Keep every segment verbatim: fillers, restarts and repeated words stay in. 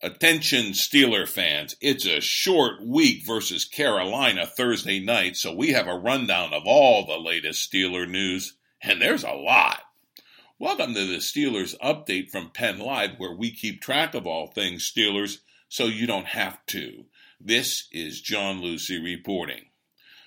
Attention Steeler fans, it's a short week versus Carolina Thursday night, so we have a rundown of all the latest Steeler news, and there's a lot. Welcome to the Steelers Update from PennLive, where we keep track of all things Steelers, so you don't have to. This is John Lucy reporting.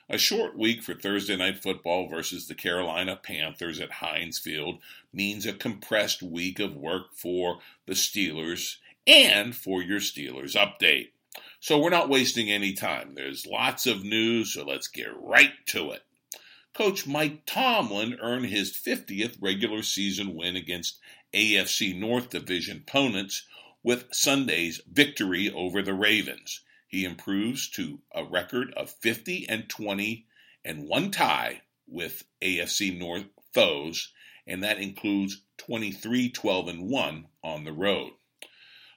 A short week for Thursday Night Football versus the Carolina Panthers at Heinz Field means a compressed week of work for the Steelers and for your Steelers update. So we're not wasting any time. There's lots of news, so let's get right to it. Coach Mike Tomlin earned his fiftieth regular season win against A F C North Division opponents with Sunday's victory over the Ravens. He improves to a record of fifty and twenty and one tie with A F C North foes, and that includes twenty-three twelve and one on the road.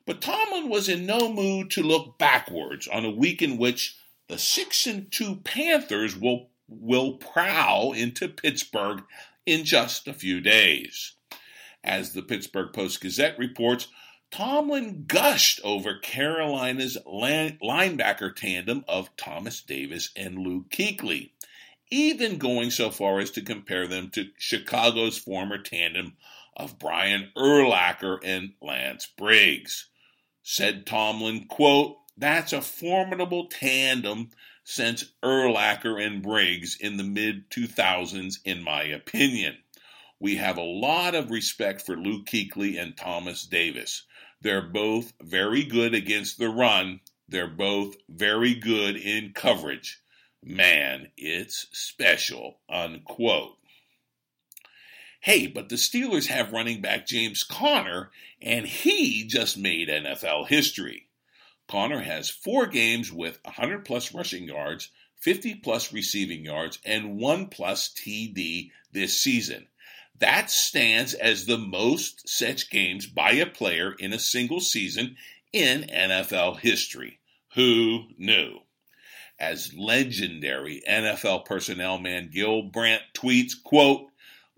But Tomlin was in no mood to look backwards on a week in which the six and two Panthers will, will prowl into Pittsburgh in just a few days. As the Pittsburgh Post-Gazette reports, Tomlin gushed over Carolina's linebacker tandem of Thomas Davis and Luke Kuechly, even going so far as to compare them to Chicago's former tandem of Brian Urlacher and Lance Briggs. Said Tomlin, quote, "That's a formidable tandem since Urlacher and Briggs in the mid two thousands, in my opinion. We have a lot of respect for Luke Kuechly and Thomas Davis. They're both very good against the run. They're both very good in coverage. Man, it's special," unquote. Hey, but the Steelers have running back James Conner, and he just made N F L history. Conner has four games with one hundred plus rushing yards, fifty plus receiving yards, and one plus T D this season. That stands as the most such games by a player in a single season in N F L history. Who knew? As legendary N F L personnel man Gil Brandt tweets, quote,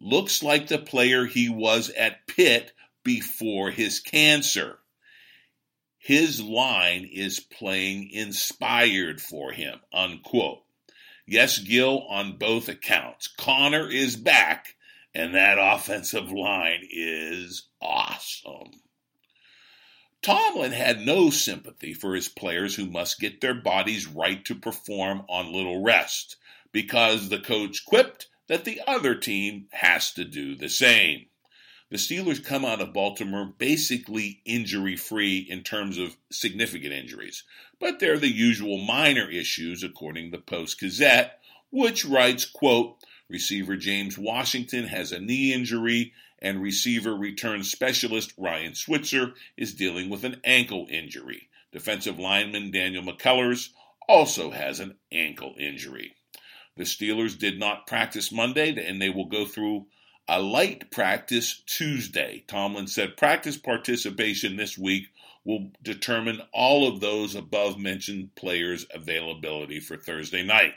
"Looks like the player he was at Pitt before his cancer. His line is playing inspired for him," unquote. Yes, Gil, on both accounts. Connor is back, and that offensive line is awesome. Tomlin had no sympathy for his players who must get their bodies right to perform on little rest, because the coach quipped that the other team has to do the same. The Steelers come out of Baltimore basically injury-free in terms of significant injuries, but they're the usual minor issues, according to the Post-Gazette, which writes, quote, "Receiver James Washington has a knee injury, and receiver return specialist Ryan Switzer is dealing with an ankle injury. Defensive lineman Daniel McCullers also has an ankle injury. The Steelers did not practice Monday, and they will go through a light practice Tuesday. Tomlin said practice participation this week will determine all of those above-mentioned players' availability for Thursday night."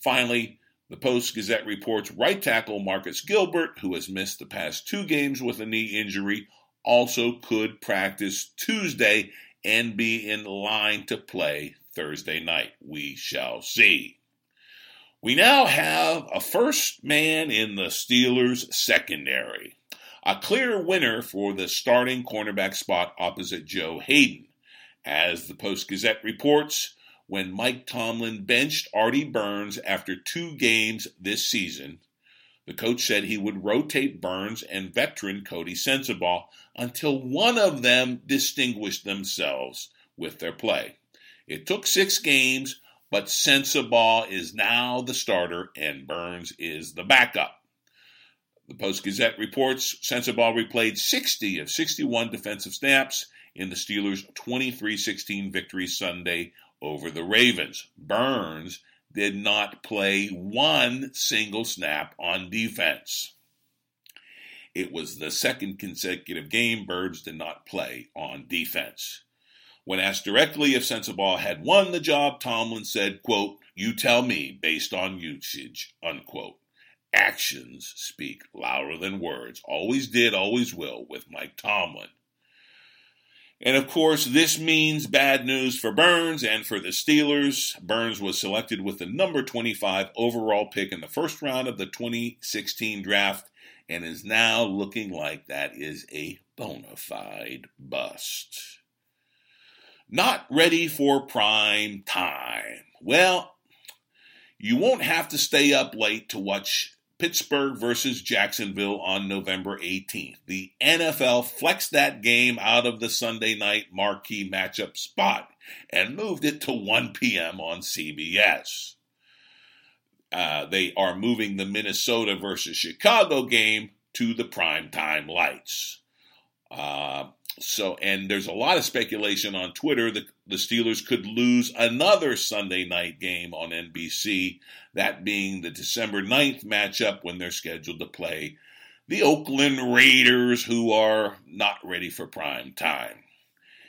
Finally, the Post-Gazette reports right tackle Marcus Gilbert, who has missed the past two games with a knee injury, also could practice Tuesday and be in line to play Thursday night. We shall see. We now have a first man in the Steelers' secondary, a clear winner for the starting cornerback spot opposite Joe Haden. As the Post-Gazette reports, when Mike Tomlin benched Artie Burns after two games this season, the coach said he would rotate Burns and veteran Coty Sensabaugh until one of them distinguished themselves with their play. It took six games, but Sensabaugh is now the starter and Burns is the backup. The Post-Gazette reports Sensabaugh replayed sixty of sixty-one defensive snaps in the Steelers' twenty-three sixteen victory Sunday over the Ravens. Burns did not play one single snap on defense. It was the second consecutive game Burns did not play on defense. When asked directly if Sensabaugh had won the job, Tomlin said, quote, "You tell me based on usage," unquote. Actions speak louder than words. Always did, always will with Mike Tomlin. And of course, this means bad news for Burns and for the Steelers. Burns was selected with the number twenty-five overall pick in the first round of the twenty sixteen draft and is now looking like that is a bona fide bust. Not ready for prime time. Well, you won't have to stay up late to watch Pittsburgh versus Jacksonville on November eighteenth. The N F L flexed that game out of the Sunday night marquee matchup spot and moved it to one p.m. on C B S. Uh, they are moving the Minnesota versus Chicago game to the primetime lights. Uh, so, and there's a lot of speculation on Twitter that the Steelers could lose another Sunday night game on N B C, that being the December ninth matchup when they're scheduled to play the Oakland Raiders, who are not ready for prime time.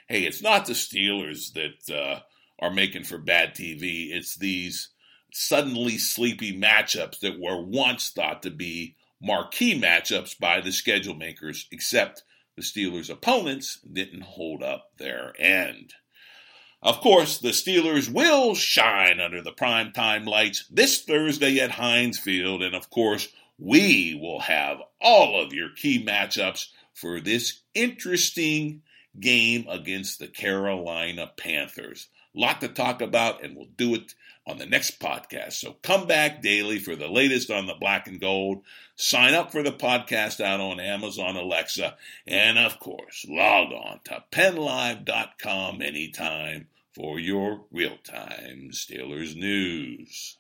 Hey, it's not the Steelers that uh, are making for bad T V. It's these suddenly sleepy matchups that were once thought to be marquee matchups by the schedule makers, except the Steelers' opponents didn't hold up their end. Of course, the Steelers will shine under the primetime lights this Thursday at Heinz Field, and of course, we will have all of your key matchups for this interesting game against the Carolina Panthers. A lot to talk about, and we'll do it on the next podcast. So come back daily for the latest on the black and gold. Sign up for the podcast out on Amazon Alexa. And of course, log on to PennLive dot com anytime for your real-time Steelers news.